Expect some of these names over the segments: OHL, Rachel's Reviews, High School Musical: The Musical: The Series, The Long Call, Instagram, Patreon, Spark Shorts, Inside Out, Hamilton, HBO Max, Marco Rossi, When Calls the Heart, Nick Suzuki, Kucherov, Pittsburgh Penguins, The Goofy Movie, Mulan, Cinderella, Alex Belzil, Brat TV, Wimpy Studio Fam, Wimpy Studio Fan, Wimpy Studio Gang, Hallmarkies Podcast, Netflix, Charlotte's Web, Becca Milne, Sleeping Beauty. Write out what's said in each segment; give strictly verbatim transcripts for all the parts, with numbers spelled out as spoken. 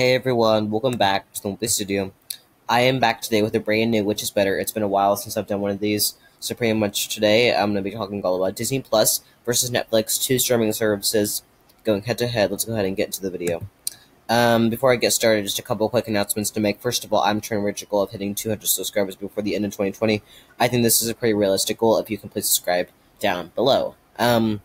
Hey everyone, welcome back to the Wimpy Studio. I am back today with a brand new Which Is Better. It's been a while since I've done one of these, so pretty much today I'm going to be talking all about Disney Plus versus Netflix, two streaming services going head to head. Let's go ahead and get into the video. Um, before I get started, just a couple quick announcements to make. First of all, I'm trying to reach a goal of hitting two hundred subscribers before the end of twenty twenty. I think this is a pretty realistic goal. If you can, please subscribe down below. Um,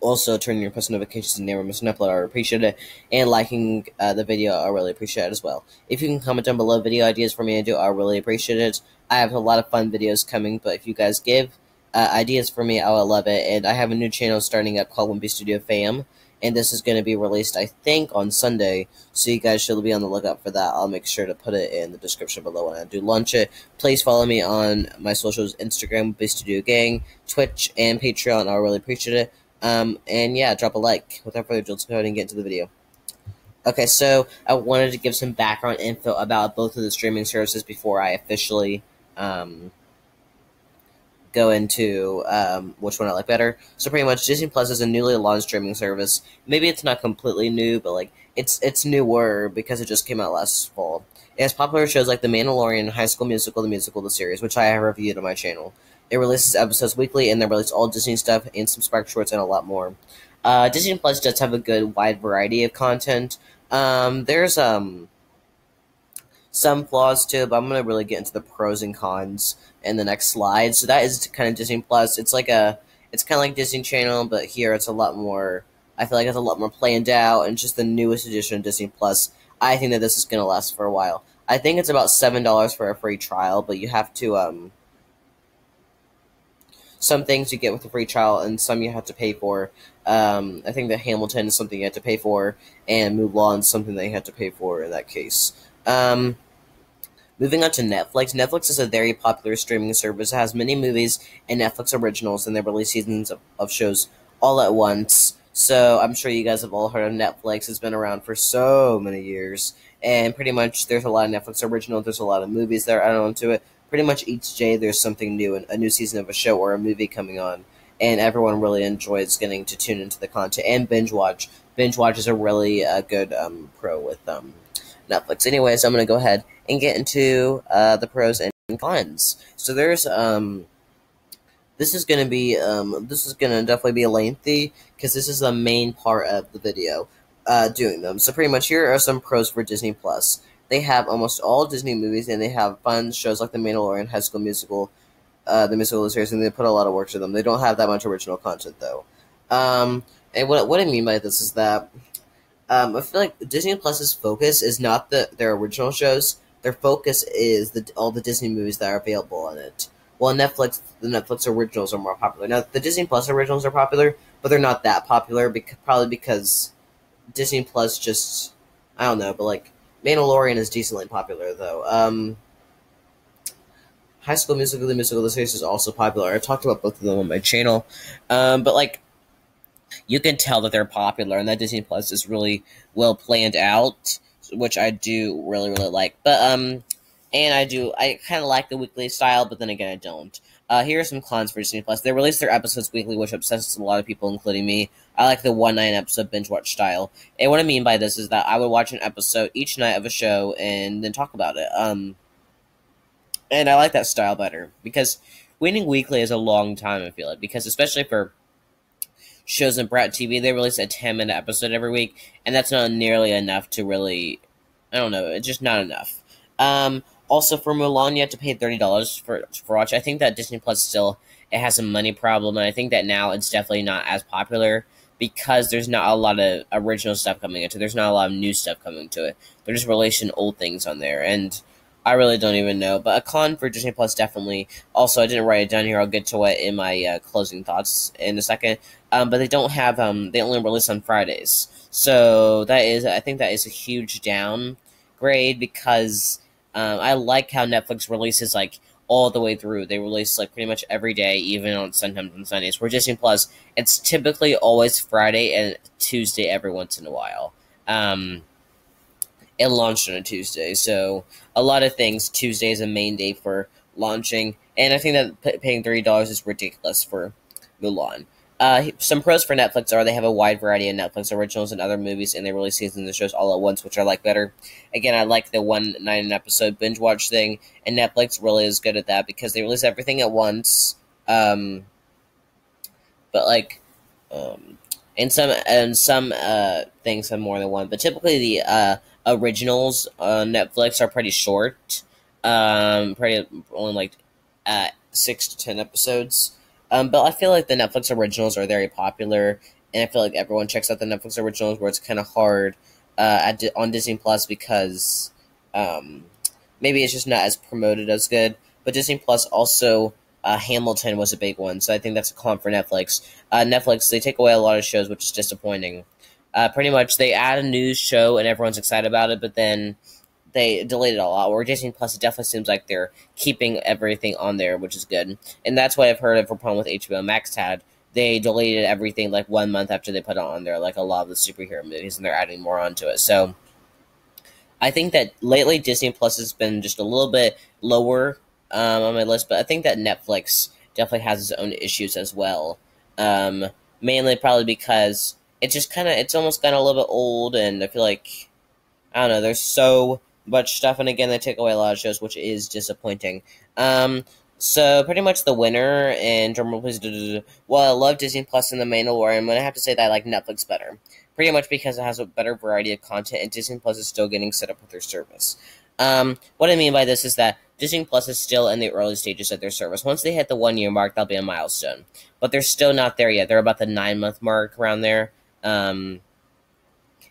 also, turning your post notifications and never miss an upload. I appreciate it. And liking uh, the video, I really appreciate it as well. If you can comment down below video ideas for me to do, I really appreciate it. I have a lot of fun videos coming, but if you guys give uh, ideas for me, I will love it. And I have a new channel starting up called Wimpy Studio Fam. And this is going to be released, I think, on Sunday, so you guys should be on the lookout for that. I'll make sure to put it in the description below when I do launch it. Please follow me on my socials, Instagram, Wimpy Studio Gang, Twitch, and Patreon. I really appreciate it. Um, and yeah, drop a like. Without further ado, let's go ahead and get into the video. Okay, so I wanted to give some background info about both of the streaming services before I officially um, go into um, which one I like better. So pretty much Disney Plus is a newly launched streaming service. Maybe it's not completely new, but like it's it's newer because it just came out last fall. It has popular shows like The Mandalorian, High School Musical, The Musical, The Series, which I have reviewed on my channel. It releases episodes weekly, and they release all Disney stuff and some Spark Shorts and a lot more. Uh, Disney Plus does have a good wide variety of content. Um, there's um, some flaws too, but I'm going to really get into the pros and cons in the next slide. So that is kind of Disney Plus. It's like a, it's kind of like Disney Channel, but here it's a lot more, I feel like it's a lot more planned out, and just the newest edition of Disney Plus. I think that this is going to last for a while. I think it's about seven dollars for a free trial, but you have to, um, some things you get with a free trial, and some you have to pay for. Um, I think that Hamilton is something you have to pay for, and Mulan is something that you have to pay for in that case. Um... Moving on to Netflix. Netflix is a very popular streaming service. It has many movies and Netflix originals, and they release seasons of, of shows all at once. So I'm sure you guys have all heard of Netflix. It's been around for so many years. And pretty much there's a lot of Netflix originals. There's a lot of movies that are added onto it. Pretty much each day there's something new, and a new season of a show or a movie coming on. And everyone really enjoys getting to tune into the content and binge watch. Binge watch is a really uh, good um, pro with um, Netflix. Anyways, I'm going to go ahead and get into uh, the pros and cons. So there's, um, this is going to be, um, this is going to definitely be lengthy, because this is the main part of the video, uh, doing them. So pretty much here are some pros for Disney Plus. They have almost all Disney movies, and they have fun shows like The Mandalorian, High School Musical, uh, The Musical Series, and they put a lot of work to them. They don't have that much original content, though. Um, and what, what I mean by this is that, um, I feel like Disney Plus's focus is not the, their original shows. Their focus is the, all the Disney movies that are available on it. Well, Netflix, the Netflix originals are more popular. Now, the Disney Plus originals are popular, but they're not that popular, because, probably because Disney Plus just, I don't know, but, like, Mandalorian is decently popular, though. Um, High School Musical, The Musical, The Series is also popular. I talked about both of them on my channel. Um, but, like, you can tell that they're popular, and that Disney Plus is really well planned out, which I do really, really like. But, um, and I do, I kind of like the weekly style, but then again, I don't. Uh, here are some cons for Disney Plus. They release their episodes weekly, which obsesses a lot of people, including me. I like the one night episode binge watch style. And what I mean by this is that I would watch an episode each night of a show and then talk about it. Um, and I like that style better, because waiting weekly is a long time, I feel like, because especially for shows in Brat T V, they release a ten minute episode every week, and that's not nearly enough to really, I don't know, it's just not enough. Um, also, for Mulan, you have to pay thirty dollars for, for watch. I think that Disney Plus still, it has a money problem, and I think that now it's definitely not as popular, because there's not a lot of original stuff coming into it. There's not a lot of new stuff coming to it. They're just releasing old things on there, and I really don't even know. But a con for Disney Plus, definitely. Also, I didn't write it down here. I'll get to it in my uh, closing thoughts in a second. Um, but they don't have, um, they only release on Fridays. So that is, I think that is a huge downgrade, because um, I like how Netflix releases, like, all the way through. They release, like, pretty much every day, even on sometimes on Sundays. Where Disney Plus, it's typically always Friday and Tuesday every once in a while. Um, it launched on a Tuesday, so a lot of things, Tuesday is a main day for launching, and I think that paying thirty dollars is ridiculous for Mulan. Uh, some pros for Netflix are they have a wide variety of Netflix originals and other movies, and they release seasons of shows all at once, which I like better. Again, I like the one nine episode binge watch thing, and Netflix really is good at that because they release everything at once. Um, but like, um, and some and some uh things have more than one, but typically the uh originals on Netflix are pretty short, um, pretty only like uh six to ten episodes. Um, but I feel like the Netflix originals are very popular, and I feel like everyone checks out the Netflix originals, where it's kind of hard uh, at, on Disney Plus because um, maybe it's just not as promoted as good. But Disney Plus also, uh, Hamilton was a big one, so I think that's a con for Netflix. Uh, Netflix, they take away a lot of shows, which is disappointing. Uh, pretty much, they add a new show, and everyone's excited about it, but then they deleted a lot, where Disney Plus, it definitely seems like they're keeping everything on there, which is good. And that's what I've heard of a problem with H B O Max had. They deleted everything like one month after they put it on there, like a lot of the superhero movies, and they're adding more onto it. So I think that lately Disney Plus has been just a little bit lower um, on my list, but I think that Netflix definitely has its own issues as well. Um, mainly probably because it's just kind of, it's almost gotten a little bit old, and I feel like, I don't know, there's so much stuff, and again, they take away a lot of shows, which is disappointing. Um, so pretty much the winner, and drumroll please. Well, I love Disney Plus and The Mandalorian, but I have to say that I like Netflix better, pretty much because it has a better variety of content, and Disney Plus is still getting set up with their service. Um, what I mean by this is that Disney Plus is still in the early stages of their service. Once they hit the one-year mark, that'll be a milestone, but they're still not there yet. They're about the nine-month mark around there. Um...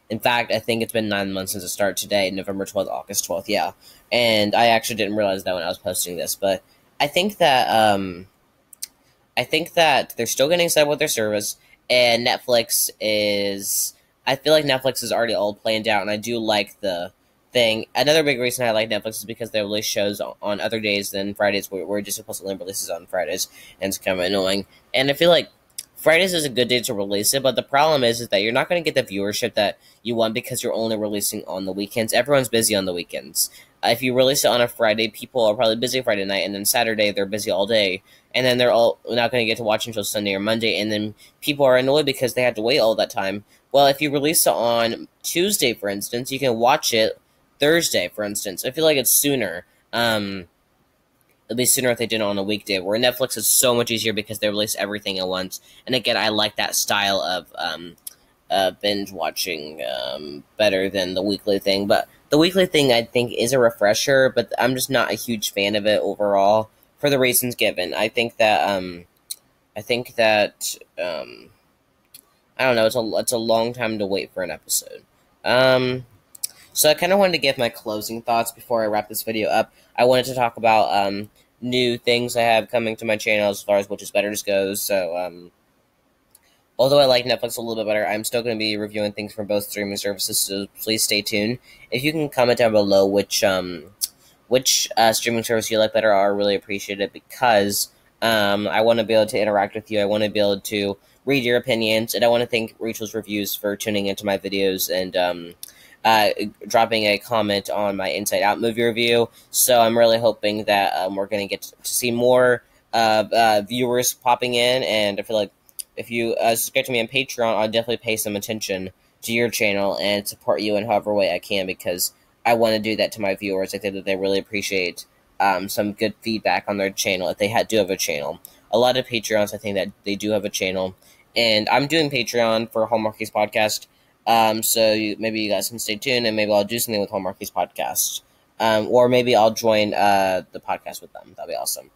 In fact, I think it's been nine months since it started today, November twelfth, August twelfth, yeah. And I actually didn't realize that when I was posting this, but I think that, um, I think that they're still getting set up with their service, and Netflix is, I feel like Netflix is already all planned out, and I do like the thing. Another big reason I like Netflix is because they release shows on other days than Fridays, where, where just supposed to releases on Fridays, and it's kind of annoying. And I feel like Fridays is a good day to release it, but the problem is, is that you're not going to get the viewership that you want because you're only releasing on the weekends. Everyone's busy on the weekends. Uh, if you release it on a Friday, people are probably busy Friday night, and then Saturday they're busy all day, and then they're all not going to get to watch until Sunday or Monday, and then people are annoyed because they had to wait all that time. Well, if you release it on Tuesday, for instance, you can watch it Thursday, for instance. I feel like it's sooner. Um... It'd be sooner if they did it on a weekday, where Netflix is so much easier because they release everything at once. And again, I like that style of um, uh, binge watching um, better than the weekly thing. But the weekly thing, I think, is a refresher, but I'm just not a huge fan of it overall for the reasons given. I think that, um, I think that, um, I don't know, it's a, it's a long time to wait for an episode. Um... So I kind of wanted to give my closing thoughts before I wrap this video up. I wanted to talk about um, new things I have coming to my channel as far as Which Is Better Just goes. So, um, although I like Netflix a little bit better, I'm still going to be reviewing things from both streaming services, so please stay tuned. If you can comment down below which um, which uh, streaming service you like better, I'll really appreciate it, because um, I want to be able to interact with you. I want to be able to read your opinions, and I want to thank Rachel's Reviews for tuning into my videos and Um, Uh, dropping a comment on my Inside Out movie review. So I'm really hoping that um, we're going to get to see more uh, uh, viewers popping in, and I feel like if you uh, subscribe to me on Patreon, I'll definitely pay some attention to your channel and support you in however way I can, because I want to do that to my viewers. I think that they really appreciate um, some good feedback on their channel if they ha- do have a channel. A lot of Patreons, I think that they do have a channel, and I'm doing Patreon for Hallmarkies Podcast. Um, so you, maybe you guys can stay tuned, and maybe I'll do something with Hallmarkies Podcast. Um, or maybe I'll join uh, the podcast with them. That'd be awesome.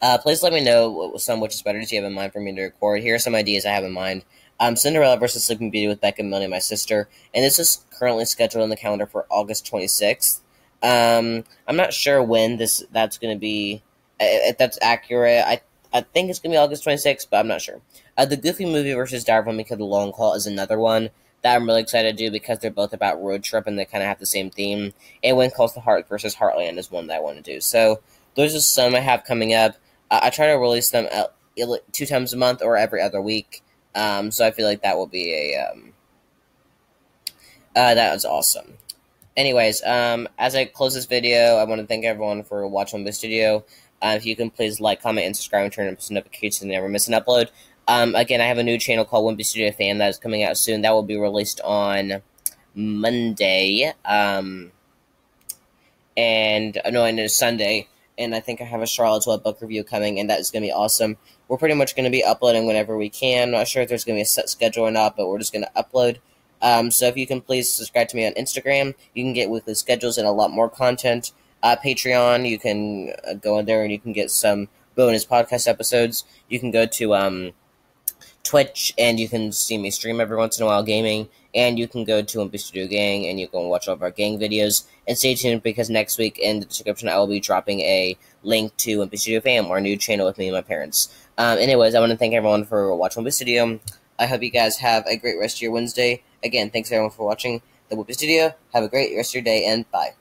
Uh, please let me know what, some Which Is Better you have in mind for me to record. Here are some ideas I have in mind. Um, Cinderella versus Sleeping Beauty with Becca Milne and my sister. And this is currently scheduled on the calendar for August twenty-sixth. Um, I'm not sure when this that's going to be, if that's accurate. I I think it's going to be August twenty-sixth, but I'm not sure. Uh, the Goofy Movie versus Wimpy, The Long Call is another one that I'm really excited to do because they're both about road trip and they kind of have the same theme. And When Calls the Heart versus Heartland is one that I want to do. So those are some I have coming up. Uh, I try to release them two times a month or every other week. Um, so I feel like that will be a Um, uh, that was awesome. Anyways, um, as I close this video, I want to thank everyone for watching Wimpy Studio. Uh, if you can please like, comment, and subscribe, and turn on post notifications and never miss an upload. Um, again, I have a new channel called Wimpy Studio Fan that is coming out soon. That will be released on Monday. Um, and no, I know Sunday. And I think I have a Charlotte's Web book review coming, and that is going to be awesome. We're pretty much going to be uploading whenever we can. I'm not sure if there's going to be a set schedule or not, but we're just going to upload. Um, so if you can please subscribe to me on Instagram, you can get weekly schedules and a lot more content. Uh, Patreon, you can uh, go in there and you can get some bonus podcast episodes. You can go to um, Twitch, and you can see me stream every once in a while gaming. And you can go to Wimpy Studio Gang, and you can watch all of our gang videos. And stay tuned, because next week in the description, I will be dropping a link to Wimpy Studio Fam, our new channel with me and my parents. Um, anyways, I want to thank everyone for watching Wimpy Studio. I hope you guys have a great rest of your Wednesday. Again, thanks everyone for watching the Wimpy Studio. Have a great rest of your day, and bye.